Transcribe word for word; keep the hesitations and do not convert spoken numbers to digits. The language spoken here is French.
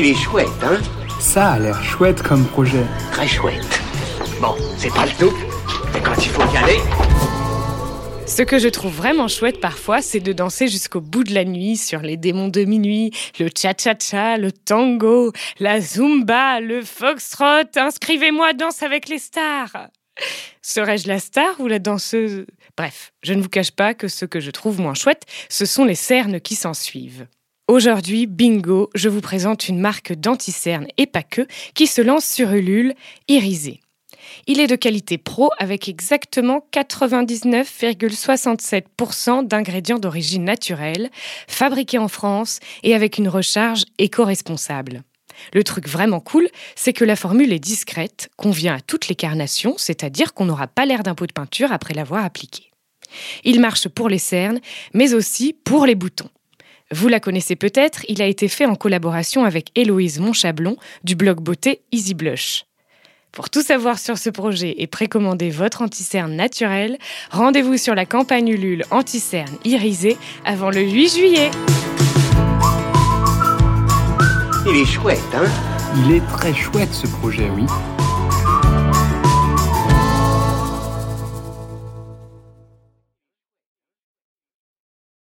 il est chouette, hein? Ça a l'air chouette comme projet. Très chouette. Bon, c'est pas le tout, mais quand il faut y aller... Ce que je trouve vraiment chouette parfois, c'est de danser jusqu'au bout de la nuit sur les démons de minuit, le cha-cha-cha, le tango, la zumba, le foxtrot. Inscrivez-moi à Danse avec les stars. Serais-je la star ou la danseuse? Bref, je ne vous cache pas que ce que je trouve moins chouette, ce sont les cernes qui s'ensuivent. Aujourd'hui, bingo, je vous présente une marque d'anti-cernes et pas que, qui se lance sur Ulule, Irisé. Il est de qualité pro avec exactement quatre-vingt-dix-neuf virgule soixante-sept pour cent d'ingrédients d'origine naturelle, fabriqués en France et avec une recharge éco-responsable. Le truc vraiment cool, c'est que la formule est discrète, convient à toutes les carnations, c'est-à-dire qu'on n'aura pas l'air d'un pot de peinture après l'avoir appliquée. Il marche pour les cernes, mais aussi pour les boutons. Vous la connaissez peut-être, il a été fait en collaboration avec Héloïse Monchablon du blog Beauté Easy Blush. Pour tout savoir sur ce projet et précommander votre anti-cerne naturel, rendez-vous sur la campagne Ulule anti-cerne irisée avant le huit juillet. Il est chouette, hein? Il est très chouette ce projet, oui.